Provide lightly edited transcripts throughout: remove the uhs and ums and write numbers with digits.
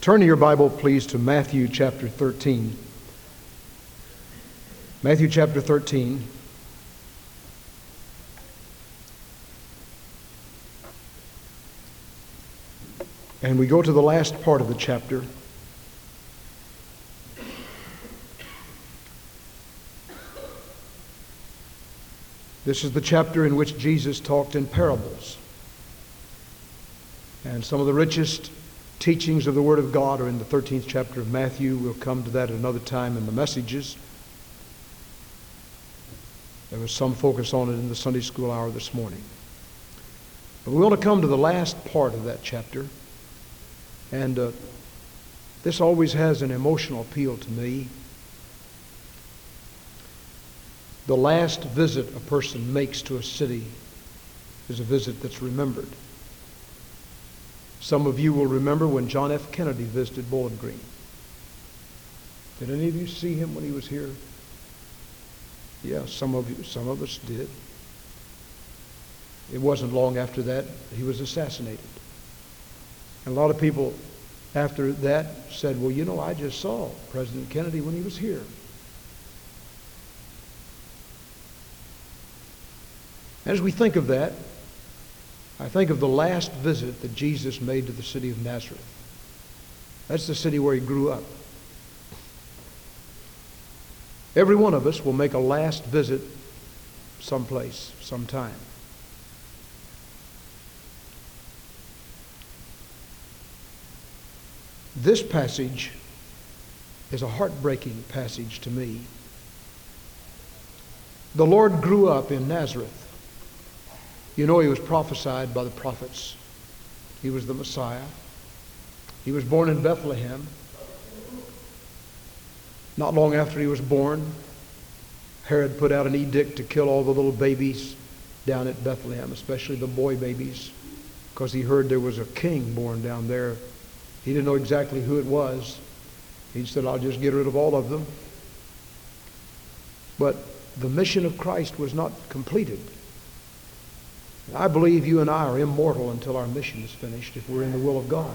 Turn to your Bible, please, to Matthew chapter 13. Matthew chapter 13. And we go to the last part of the chapter. This is the chapter in which Jesus talked in parables. And some of the richest teachings of the Word of God are in the 13th chapter of Matthew. We'll come to that at another time in the messages. There was some focus on it in the Sunday school hour this morning. But we want to come to the last part of that chapter. And this always has an emotional appeal to me. The last visit a person makes to a city is a visit that's remembered. Some of you will remember when John F. Kennedy visited Bowling Green. Did any of you see him when he was here? Yeah, some of you, some of us did. It wasn't long after that he was assassinated. And a lot of people after that said, well, you know, I just saw President Kennedy when he was here. As we think of that, I think of the last visit that Jesus made to the city of Nazareth. That's the city where he grew up. Every one of us will make a last visit someplace, sometime. This passage is a heartbreaking passage to me. The Lord grew up in Nazareth. You know, he was prophesied by the prophets. He was the Messiah. He was born in Bethlehem. Not long after he was born, Herod put out an edict to kill all the little babies down at Bethlehem, especially the boy babies, because he heard there was a king born down there. He didn't know exactly who it was. He said, I'll just get rid of all of them. But the mission of Christ was not completed. I believe you and I are immortal until our mission is finished if we're in the will of God.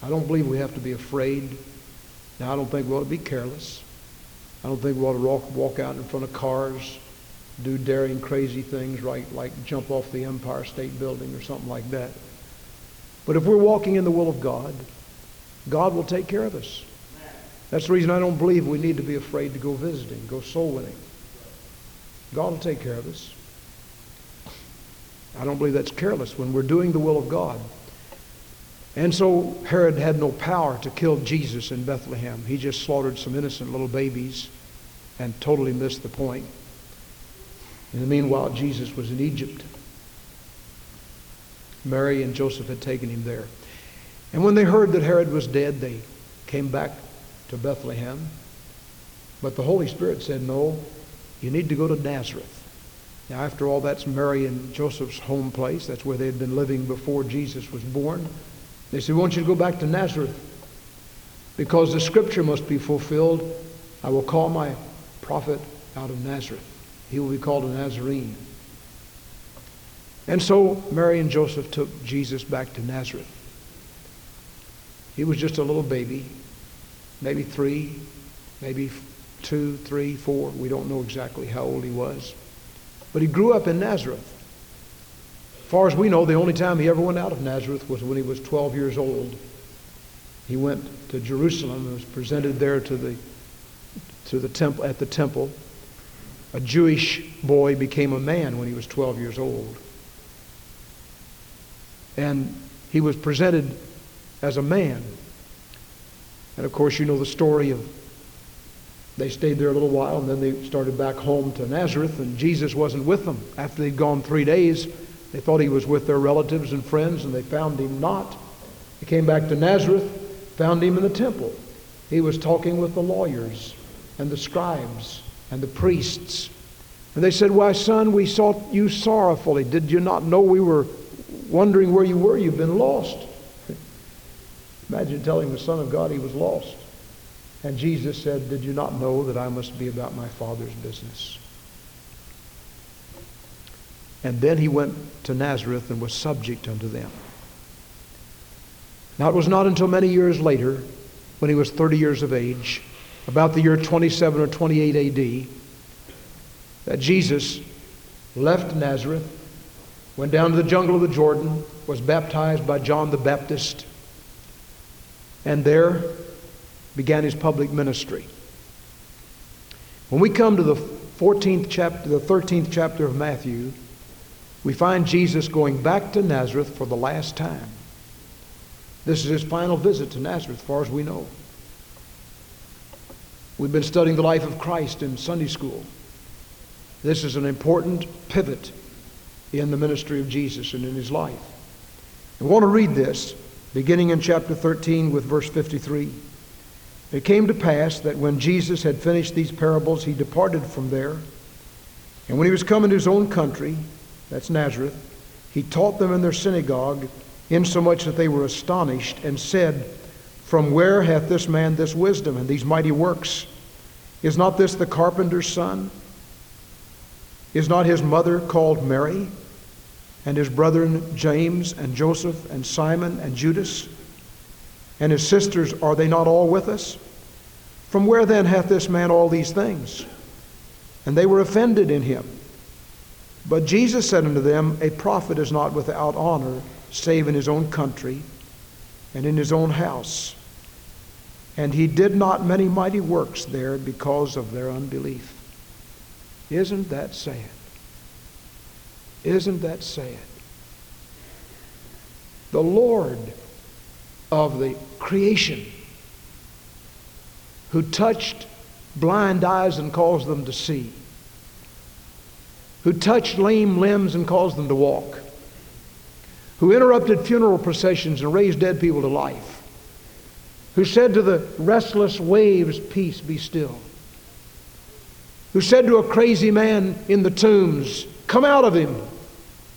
I don't believe we have to be afraid. Now, I don't think we ought to be careless. I don't think we ought to walk out in front of cars, do daring, crazy things like jump off the Empire State Building or something like that. But if we're walking in the will of God, God will take care of us. That's the reason I don't believe we need to be afraid to go visiting, go soul winning. God will take care of us. I don't believe that's careless when we're doing the will of God. And so Herod had no power to kill Jesus in Bethlehem. He just slaughtered some innocent little babies and totally missed the point. In the meanwhile, Jesus was in Egypt. Mary and Joseph had taken him there. And when they heard that Herod was dead, they came back to Bethlehem. But the Holy Spirit said, no, you need to go to Nazareth. Now, after all, that's Mary and Joseph's home place. That's where they had been living before Jesus was born. They said, we want you to go back to Nazareth because the scripture must be fulfilled. I will call my prophet out of Nazareth. He will be called a Nazarene. And so Mary and Joseph took Jesus back to Nazareth. He was just a little baby, maybe 3, maybe 2, 3, 4. We don't know exactly how old he was. But he grew up in Nazareth. As far as we know, the only time he ever went out of Nazareth was when he was 12 years old. He went to Jerusalem and was presented there to the temple, at the temple. A Jewish boy became a man when he was 12 years old. And he was presented as a man. And of course, you know the story of they stayed there a little while, and then they started back home to Nazareth, and Jesus wasn't with them. After they'd gone 3 days, they thought he was with their relatives and friends, and they found him not. They came back to Nazareth, found him in the temple. He was talking with the lawyers and the scribes and the priests. And they said, why, son, we sought you sorrowfully. Did you not know we were wondering where you were? You've been lost. Imagine telling the Son of God he was lost. And Jesus said, did you not know that I must be about my Father's business? And then he went to Nazareth and was subject unto them. Now it was not until many years later, when he was 30 years of age, about the year 27 or 28 AD, that Jesus left Nazareth, went down to the jungle of the Jordan, was baptized by John the Baptist, and there began his public ministry. When we come to the 13th chapter of Matthew, we find Jesus going back to Nazareth for the last time. This is his final visit to Nazareth, as far as we know. We've been studying the life of Christ in Sunday school. This is an important pivot in the ministry of Jesus and in his life. I want to read this, beginning in chapter 13 with verse 53. It came to pass that when Jesus had finished these parables, he departed from there. And when he was come into his own country, that's Nazareth, he taught them in their synagogue, insomuch that they were astonished, and said, From where hath this man this wisdom and these mighty works? Is not this the carpenter's son? Is not his mother called Mary, and his brethren James and Joseph and Simon and Judas? And his sisters, are they not all with us? From where then hath this man all these things? And they were offended in him. But Jesus said unto them, A prophet is not without honor, save in his own country and in his own house. And he did not many mighty works there because of their unbelief. Isn't that sad? Isn't that sad? The Lord of the creation, who touched blind eyes and caused them to see, who touched lame limbs and caused them to walk, who interrupted funeral processions and raised dead people to life, who said to the restless waves, Peace, be still, who said to a crazy man in the tombs, Come out of him.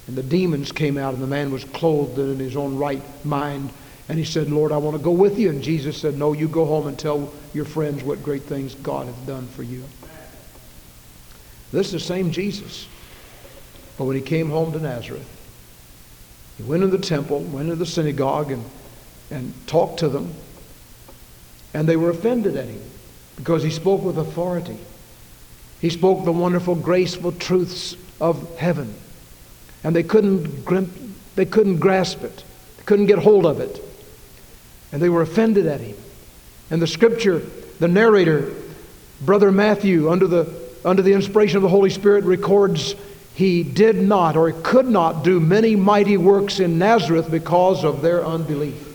And the demons came out, and the man was clothed and in his own right mind. And he said, Lord, I want to go with you. And Jesus said, No, you go home and tell your friends what great things God hath done for you. This is the same Jesus. But when he came home to Nazareth, he went into the temple, went into the synagogue, and talked to them. And they were offended at him because he spoke with authority. He spoke the wonderful, graceful truths of heaven. And they couldn't grasp it. They couldn't get hold of it. And they were offended at him. And the scripture, the narrator, Brother Matthew, under the inspiration of the Holy Spirit, records he did not or could not do many mighty works in Nazareth because of their unbelief.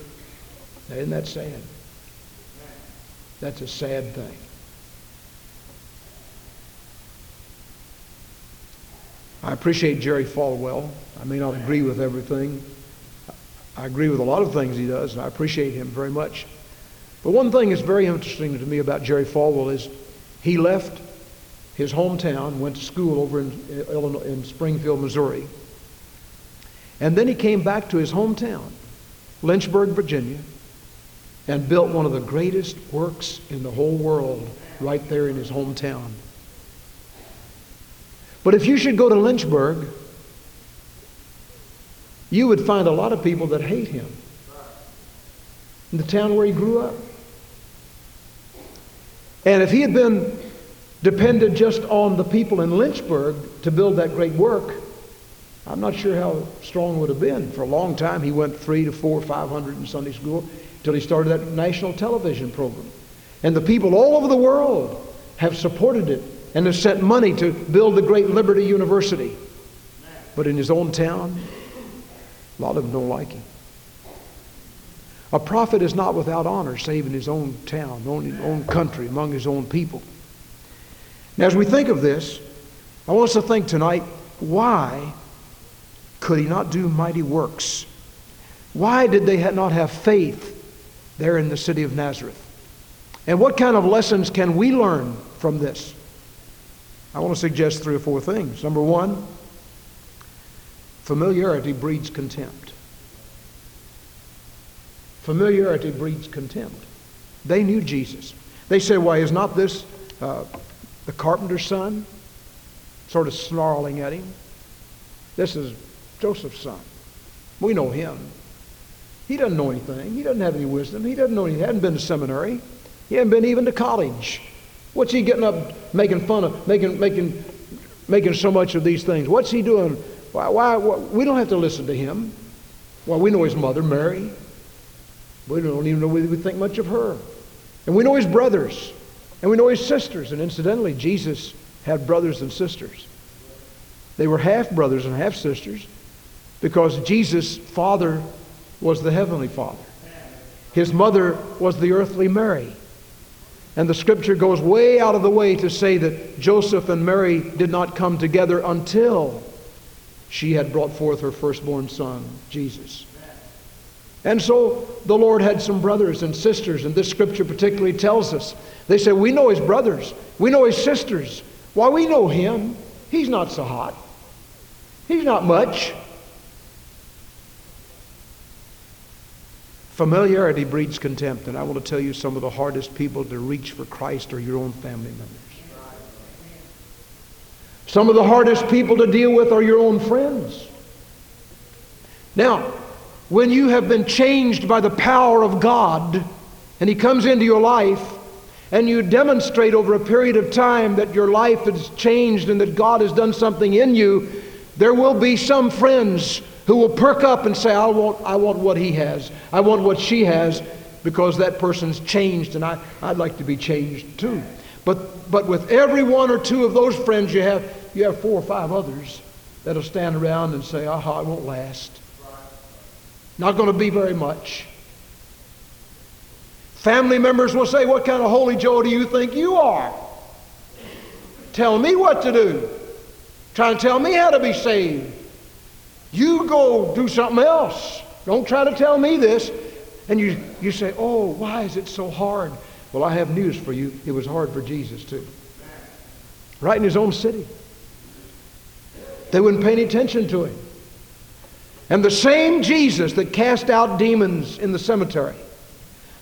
Now, isn't that sad? That's a sad thing. I appreciate Jerry Falwell. I may not agree with everything. I agree with a lot of things he does, and I appreciate him very much. But one thing that's very interesting to me about Jerry Falwell is he left his hometown, went to school over in Illinois, in Springfield, Missouri, and then he came back to his hometown, Lynchburg, Virginia, and built one of the greatest works in the whole world right there in his hometown. But if you should go to Lynchburg, you would find a lot of people that hate him in the town where he grew up. And if he had been dependent just on the people in Lynchburg to build that great work, I'm not sure how strong it would have been. For a long time, he went 300 to 400 or 500 in Sunday school until he started that national television program. And the people all over the world have supported it and has sent money to build the great Liberty University. But in his own town, a lot of them don't like him. A prophet is not without honor, save in his own town, in his own country, among his own people. Now, as we think of this, I want us to think tonight, why could he not do mighty works? Why did they not have faith there in the city of Nazareth? And what kind of lessons can we learn from this? I want to suggest three or four things. Number one, familiarity breeds contempt. Familiarity breeds contempt. They knew Jesus. They said, Why, is not this the carpenter's son? Sort of snarling at him. This is Joseph's son. We know him. He doesn't know anything. He doesn't have any wisdom. He doesn't know anything. He hasn't been to seminary. He hasn't been even to college. What's he getting up making fun of, making so much of these things? What's he doing? Why we don't have to listen to him. Well, we know his mother, Mary. We don't even know whether we think much of her. And we know his brothers. And we know his sisters. And incidentally, Jesus had brothers and sisters. They were half brothers and half sisters because Jesus' father was the heavenly Father. His mother was the earthly Mary. And the scripture goes way out of the way to say that Joseph and Mary did not come together until she had brought forth her firstborn son, Jesus. And so the Lord had some brothers and sisters, and this scripture particularly tells us. They say, we know his brothers. We know his sisters. Why, we know him. He's not so hot. He's not much. Familiarity breeds contempt, and I want to tell you some of the hardest people to reach for Christ are your own family members. Some of the hardest people to deal with are your own friends. Now, when you have been changed by the power of God and he comes into your life and you demonstrate over a period of time that your life has changed and that God has done something in you, there will be some friends who will perk up and say, I want what he has. I want what she has, because that person's changed and I'd like to be changed too. But with every one or two of those friends you have four or five others that'll stand around and say, aha, it won't last. Not going to be very much. Family members will say, what kind of holy Joe do you think you are? Tell me what to do. Try and tell me how to be saved. You go do something else. Don't try to tell me this. And you say, oh, why is it so hard? Well, I have news for you. It was hard for Jesus too. Right in his own city. They wouldn't pay any attention to him. And the same Jesus that cast out demons in the cemetery,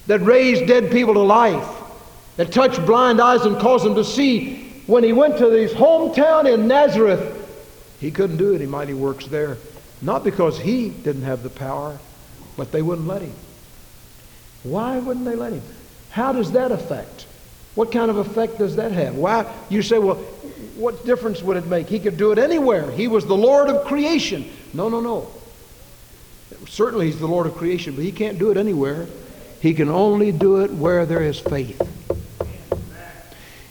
that raised dead people to life, that touched blind eyes and caused them to see, when he went to his hometown in Nazareth, he couldn't do any mighty works there. Not because he didn't have the power, but they wouldn't let him. Why wouldn't they let him? How does that affect? What kind of effect does that have? Why? You say, well, what difference would it make? He could do it anywhere. He was the Lord of creation. No, no, no. Certainly he's the Lord of creation, but he can't do it anywhere. He can only do it where there is faith.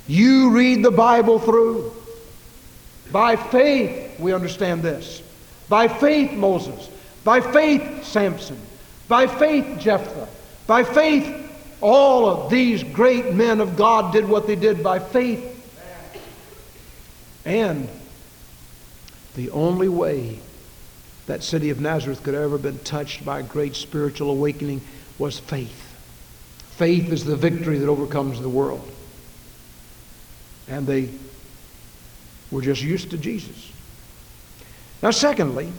You read the Bible through. By faith we understand this. By faith Moses. By faith Samson. By faith Jephthah. By faith all of these great men of God did what they did by faith. And the only way that city of Nazareth could have ever been touched by a great spiritual awakening was faith. Faith is the victory that overcomes the world. And they were just used to Jesus. Now, secondly,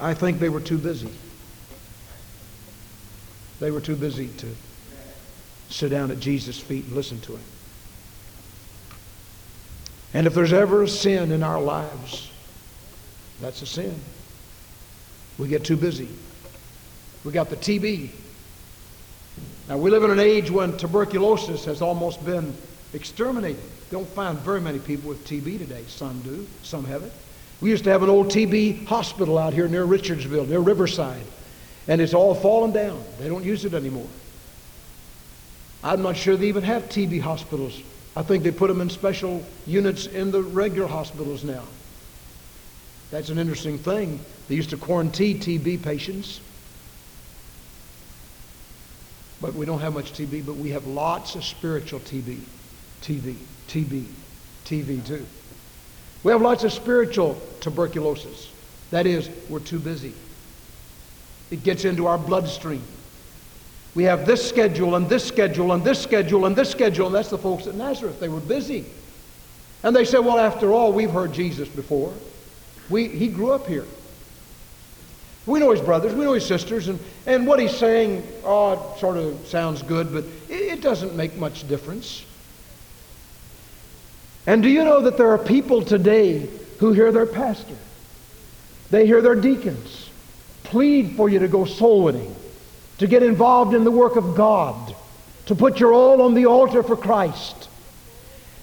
I think they were too busy. They were too busy to sit down at Jesus' feet and listen to him. And if there's ever a sin in our lives, that's a sin. We get too busy. We got the TB. Now, we live in an age when tuberculosis has almost been exterminated. Don't find very many people with TB today. Some do. Some have it. We used to have an old TB hospital out here near Richardsville, near Riverside. And it's all fallen down. They don't use it anymore. I'm not sure they even have TB hospitals. I think they put them in special units in the regular hospitals now. That's an interesting thing. They used to quarantine TB patients. But we don't have much TB, but we have lots of spiritual TB. TB too. We have lots of spiritual tuberculosis. That is, we're too busy. It gets into our bloodstream. We have this schedule and this schedule and this schedule and this schedule, and that's the folks at Nazareth. They were busy. And they said, well, after all, we've heard Jesus before. He grew up here. We know his brothers, we know his sisters, and what he's saying, it sort of sounds good, but it doesn't make much difference. And do you know that there are people today who hear their pastor? They hear their deacons plead for you to go soul winning, to get involved in the work of God, to put your all on the altar for Christ.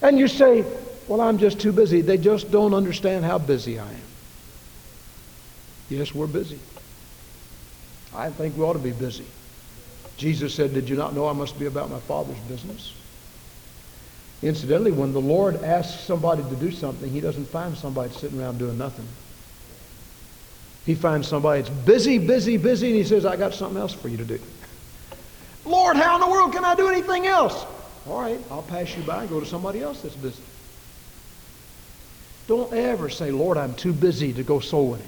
And you say, well, I'm just too busy. They just don't understand how busy I am. Yes, we're busy. I think we ought to be busy. Jesus said, did you not know I must be about my Father's business? Incidentally, when the Lord asks somebody to do something, he doesn't find somebody sitting around doing nothing. He finds somebody that's busy, busy, busy, and he says, I got something else for you to do. Lord, how in the world can I do anything else? All right, I'll pass you by and go to somebody else that's busy. Don't ever say, Lord, I'm too busy to go soul winning.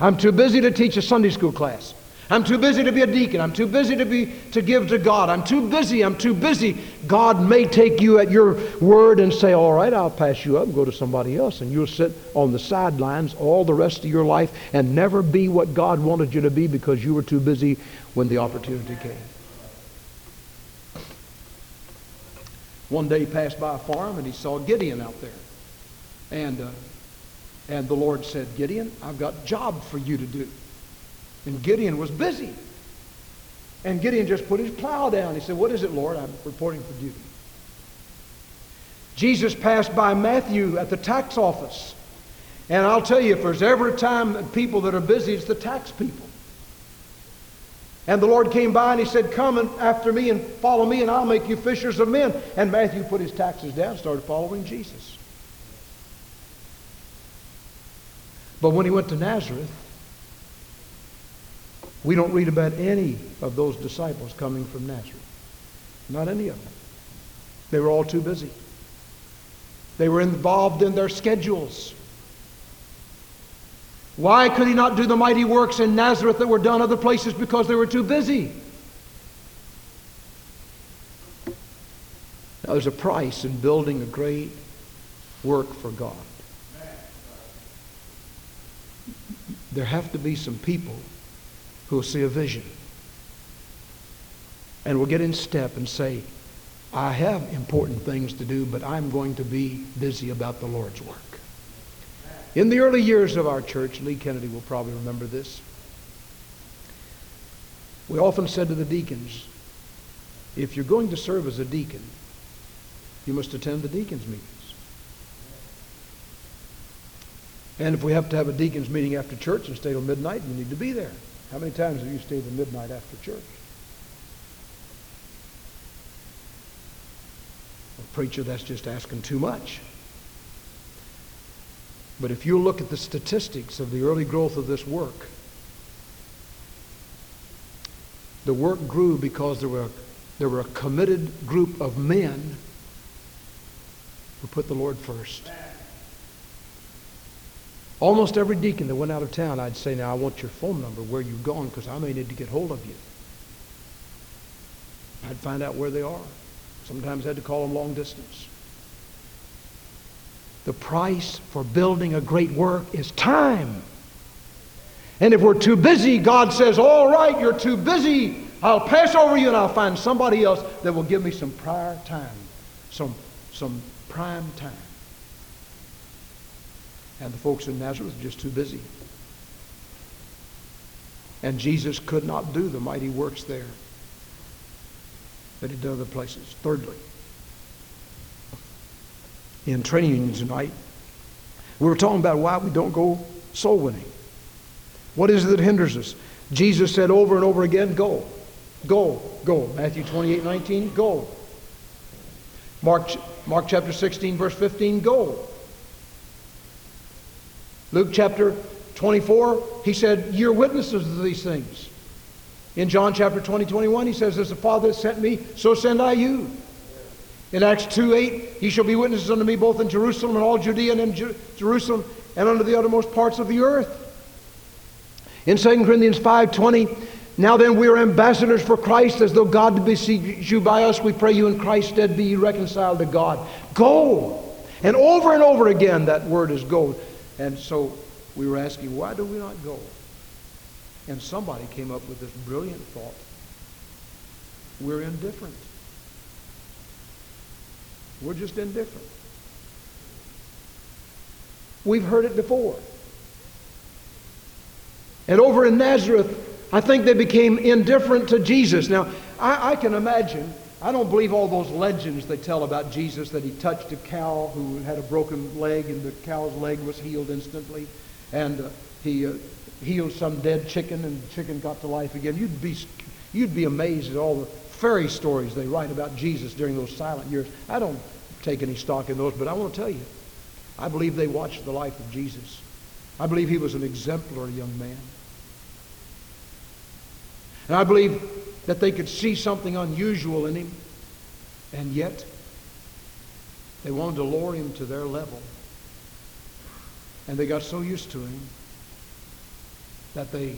I'm too busy to teach a Sunday school class. I'm too busy to be a deacon. I'm too busy to give to God. I'm too busy. I'm too busy. God may take you at your word and say, all right, I'll pass you up and go to somebody else. And you'll sit on the sidelines all the rest of your life and never be what God wanted you to be because you were too busy when the opportunity came. One day he passed by a farm and he saw Gideon out there. And the Lord said, Gideon, I've got a job for you to do. And Gideon was busy. And Gideon just put his plow down. He said, what is it, Lord? I'm reporting for duty. Jesus passed by Matthew at the tax office. And I'll tell you, if there's ever a time people that are busy, it's the tax people. And the Lord came by and he said, come after me and follow me and I'll make you fishers of men. And Matthew put his taxes down and started following Jesus. But when he went to Nazareth, we don't read about any of those disciples coming from Nazareth. Not any of them. They were all too busy. They were involved in their schedules. Why could he not do the mighty works in Nazareth that were done other places? Because they were too busy. Now, there's a price in building a great work for God. There have to be some people who will see a vision and will get in step and say, I have important things to do, but I'm going to be busy about the Lord's work. In the early years of our church, Lee Kennedy will probably remember this, we often said to the deacons, if you're going to serve as a deacon, you must attend the deacons' meetings. And if we have to have a deacons' meeting after church and stay till midnight, we need to be there. How many times have you stayed till midnight after church? Well, preacher, that's just asking too much. But if you look at the statistics of the early growth of this work, the work grew because there were a committed group of men who put the Lord first. Almost every deacon that went out of town, I'd say, now I want your phone number, where you've gone, because I may need to get hold of you. I'd find out where they are. Sometimes I had to call them long distance. The price for building a great work is time. And if we're too busy, God says, all right, you're too busy. I'll pass over you and I'll find somebody else that will give me some prior time, some prime time. And the folks in Nazareth were just too busy. And Jesus could not do the mighty works there that he did other places. Thirdly, in training union tonight, we were talking about why we don't go soul winning. What is it that hinders us? Jesus said over and over again, go, go, go. Matthew 28:19, go. Mark chapter 16, verse 15, go. Luke chapter 24, he said, you're witnesses of these things. In John chapter 20:21, he says, as the Father sent me, so send I you. In Acts 2:8, ye shall be witnesses unto me both in Jerusalem and all Judea and in Jerusalem and unto the uttermost parts of the earth. In 2 Corinthians 5:20, now then we are ambassadors for Christ, as though God besieges you by us, we pray you in Christ's stead be ye reconciled to God. Go! And over again that word is go. And so we were asking, why do we not go? And somebody came up with this brilliant thought. We're indifferent. We're just indifferent. We've heard it before. And over in Nazareth, I think they became indifferent to Jesus. Now, I can imagine, I don't believe all those legends they tell about Jesus, that he touched a cow who had a broken leg and the cow's leg was healed instantly, and he healed some dead chicken and the chicken got to life again. You'd be amazed at all the fairy stories they write about Jesus during those silent years. I don't take any stock in those, but I want to tell you, I believe they watched the life of Jesus. I believe he was an exemplary young man. And I believe that they could see something unusual in him, and yet they wanted to lower him to their level. And they got so used to him that they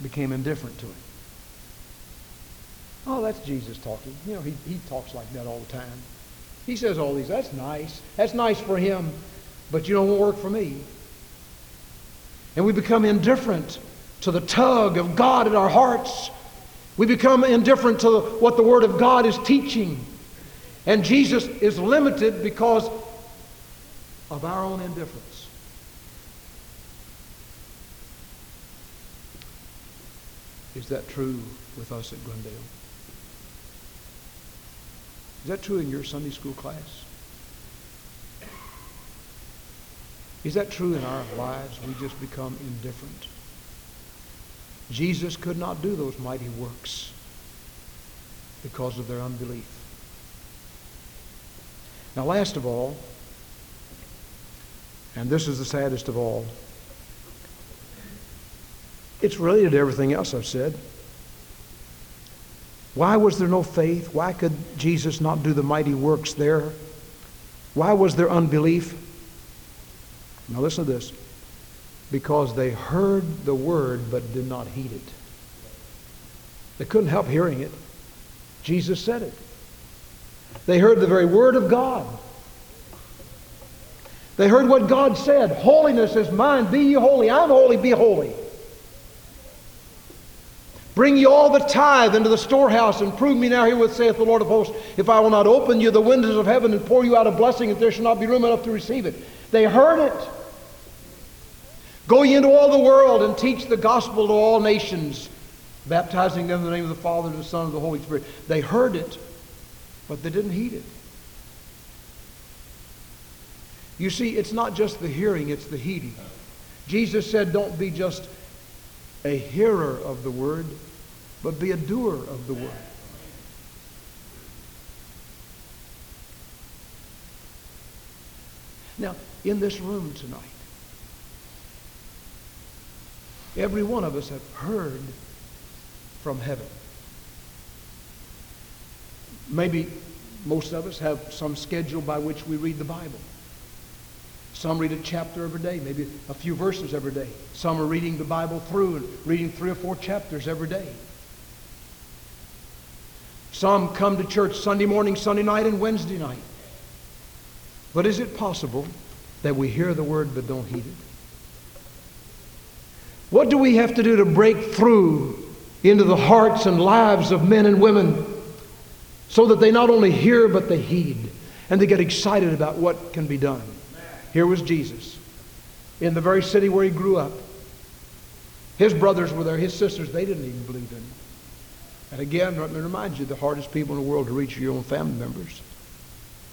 became indifferent to him. Oh, that's Jesus talking. You know, he talks like that all the time. He says all these, that's nice. That's nice for him, but you know, it won't work for me. And we become indifferent to the tug of God in our hearts. We become indifferent to what the Word of God is teaching. And Jesus is limited because of our own indifference. Is that true with us at Glendale? Is that true in your Sunday school class? Is that true in our lives? We just become indifferent. Jesus could not do those mighty works because of their unbelief. Now, last of all, and this is the saddest of all, it's related to everything else I've said. Why was there no faith? Why could Jesus not do the mighty works there? Why was there unbelief? Now listen to this. Because they heard the word but did not heed it. They couldn't help hearing it. Jesus said it. They heard the very word of God. They heard what God said. Holiness is mine. Be ye holy. I'm holy. Be holy. Bring ye all the tithe into the storehouse, and prove me now herewith, saith the Lord of hosts, if I will not open you the windows of heaven and pour you out a blessing, if there shall not be room enough to receive it. They heard it. Go ye into all the world and teach the gospel to all nations, baptizing them in the name of the Father, and the Son, and the Holy Spirit. They heard it, but they didn't heed it. You see, it's not just the hearing, it's the heeding. Jesus said, don't be just a hearer of the word, but be a doer of the word. Now, in this room tonight, every one of us have heard from heaven. Maybe most of us have some schedule by which we read the Bible. Some read a chapter every day, maybe a few verses every day. Some are reading the Bible through and reading 3 or 4 chapters every day. Some come to church Sunday morning, Sunday night, and Wednesday night. But is it possible that we hear the word but don't heed it? What do we have to do to break through into the hearts and lives of men and women so that they not only hear, but they heed, and they get excited about what can be done? Here was Jesus in the very city where he grew up. His brothers were there, his sisters, they didn't even believe in him. And again, let me remind you, the hardest people in the world to reach are your own family members.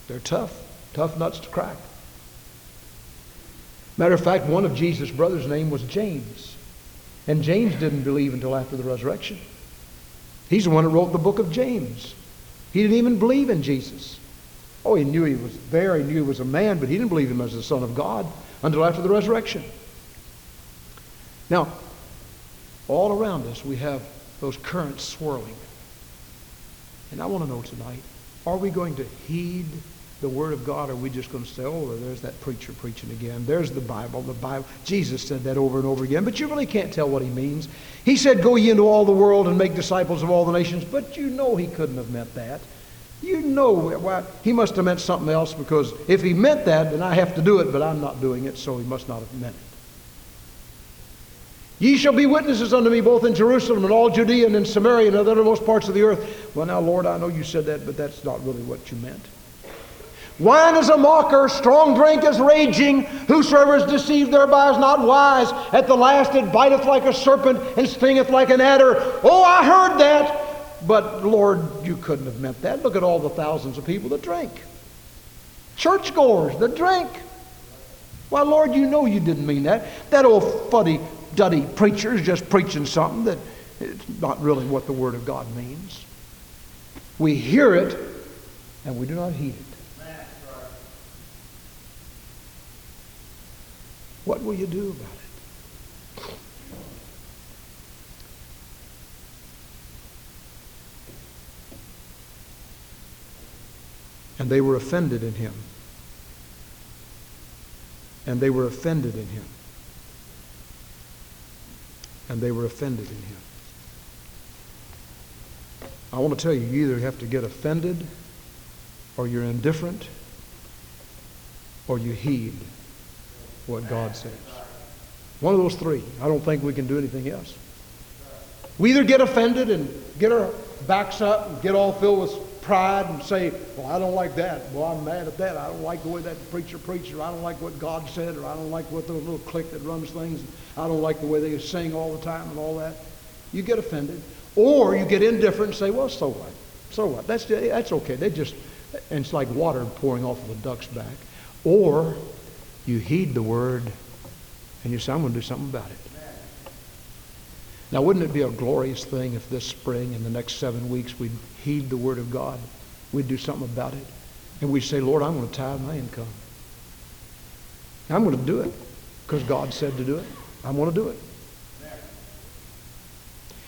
They're tough nuts to crack. Matter of fact, one of Jesus' brothers' name was James. And James didn't believe until after the resurrection. He's the one that wrote the book of James. He didn't even believe in Jesus. Oh, he knew he was there, he knew he was a man, but he didn't believe him as the Son of God until after the resurrection. Now, all around us we have those currents swirling. And I want to know tonight, are we going to heed the Word of God, or are we just going to say, oh, there's that preacher preaching again. There's the Bible, the Bible. Jesus said that over and over again, but you really can't tell what he means. He said, go ye into all the world and make disciples of all the nations, but you know he couldn't have meant that. You know, why, he must have meant something else, because if he meant that, then I have to do it, but I'm not doing it, so he must not have meant it. Ye shall be witnesses unto me both in Jerusalem and all Judea and in Samaria and other most parts of the earth. Well, now, Lord, I know you said that, but that's not really what you meant. Wine is a mocker, strong drink is raging. Whosoever is deceived thereby is not wise. At the last it biteth like a serpent and stingeth like an adder. Oh, I heard that. But Lord, you couldn't have meant that. Look at all the thousands of people that drink. Churchgoers that drink. Why, Lord, you know you didn't mean that. That old fuddy-duddy preacher is just preaching something that it's not really what the Word of God means. We hear it and we do not heed it. What will you do about it? And they were offended in him. And they were offended in him. And they were offended in him. I want to tell you, you either have to get offended, or you're indifferent, or you heed what God says. One of those three. I don't think we can do anything else. We either get offended and get our backs up and get all filled with pride and say, well, I don't like that. Well, I'm mad at that. I don't like the way that preacher preaches. Or I don't like what God said. Or I don't like what the little clique that runs things. I don't like the way they sing all the time and all that. You get offended. Or you get indifferent and say, well, so what? So what? That's okay. They just, and it's like water pouring off of a duck's back. Or you heed the word and you say, I'm going to do something about it. Now, wouldn't it be a glorious thing if this spring and the next 7 weeks we'd heed the word of God, we'd do something about it, and we'd say, Lord, I'm going to tithe my income. I'm going to do it because God said to do it. I'm going to do it.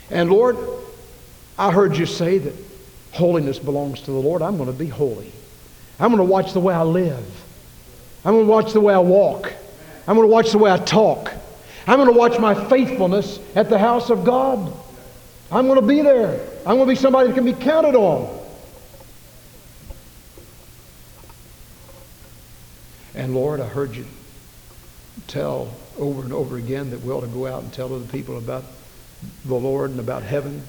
And Lord, I heard you say that holiness belongs to the Lord. I'm going to be holy. I'm going to watch the way I live. I'm going to watch the way I walk. I'm going to watch the way I talk. I'm going to watch my faithfulness at the house of God. I'm going to be there. I'm going to be somebody that can be counted on. And Lord, I heard you tell over and over again that we ought to go out and tell other people about the Lord and about heaven.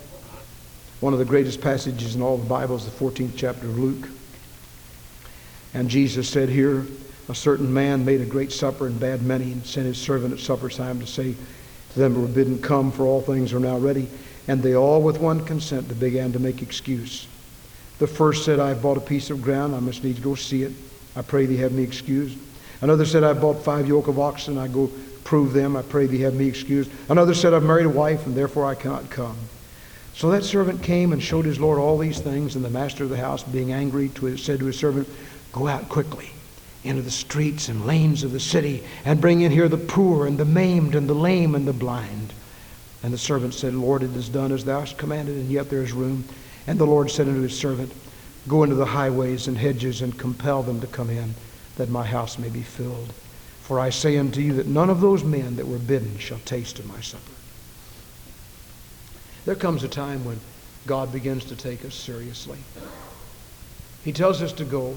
One of the greatest passages in all the Bible is the 14th chapter of Luke. And Jesus said here, a certain man made a great supper and bade many, and sent his servant at supper time to say to them that were bidden, come, for all things are now ready. And they all with one consent began to make excuse. The first said, I have bought a piece of ground, I must needs go see it. I pray thee have me excused. Another said, I have bought 5 yoke of oxen, I go prove them, I pray thee have me excused. Another said, I have married a wife, and therefore I cannot come. So that servant came and showed his Lord all these things, and the master of the house, being angry, said to his servant, go out quickly into the streets and lanes of the city, and bring in here the poor and the maimed and the lame and the blind. And the servant said, Lord, it is done as thou hast commanded, and yet there is room. And the Lord said unto his servant, go into the highways and hedges and compel them to come in, that my house may be filled. For I say unto you that none of those men that were bidden shall taste of my supper. There comes a time when God begins to take us seriously. He tells us to go,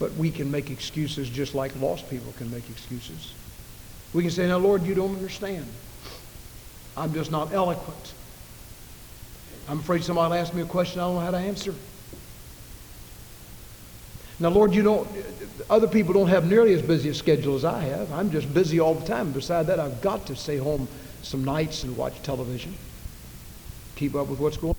but we can make excuses just like lost people can make excuses. We can say, now, Lord, you don't understand. I'm just not eloquent. I'm afraid somebody will ask me a question I don't know how to answer. Now, Lord, other people don't have nearly as busy a schedule as I have. I'm just busy all the time. Beside that, I've got to stay home some nights and watch television, keep up with what's going on.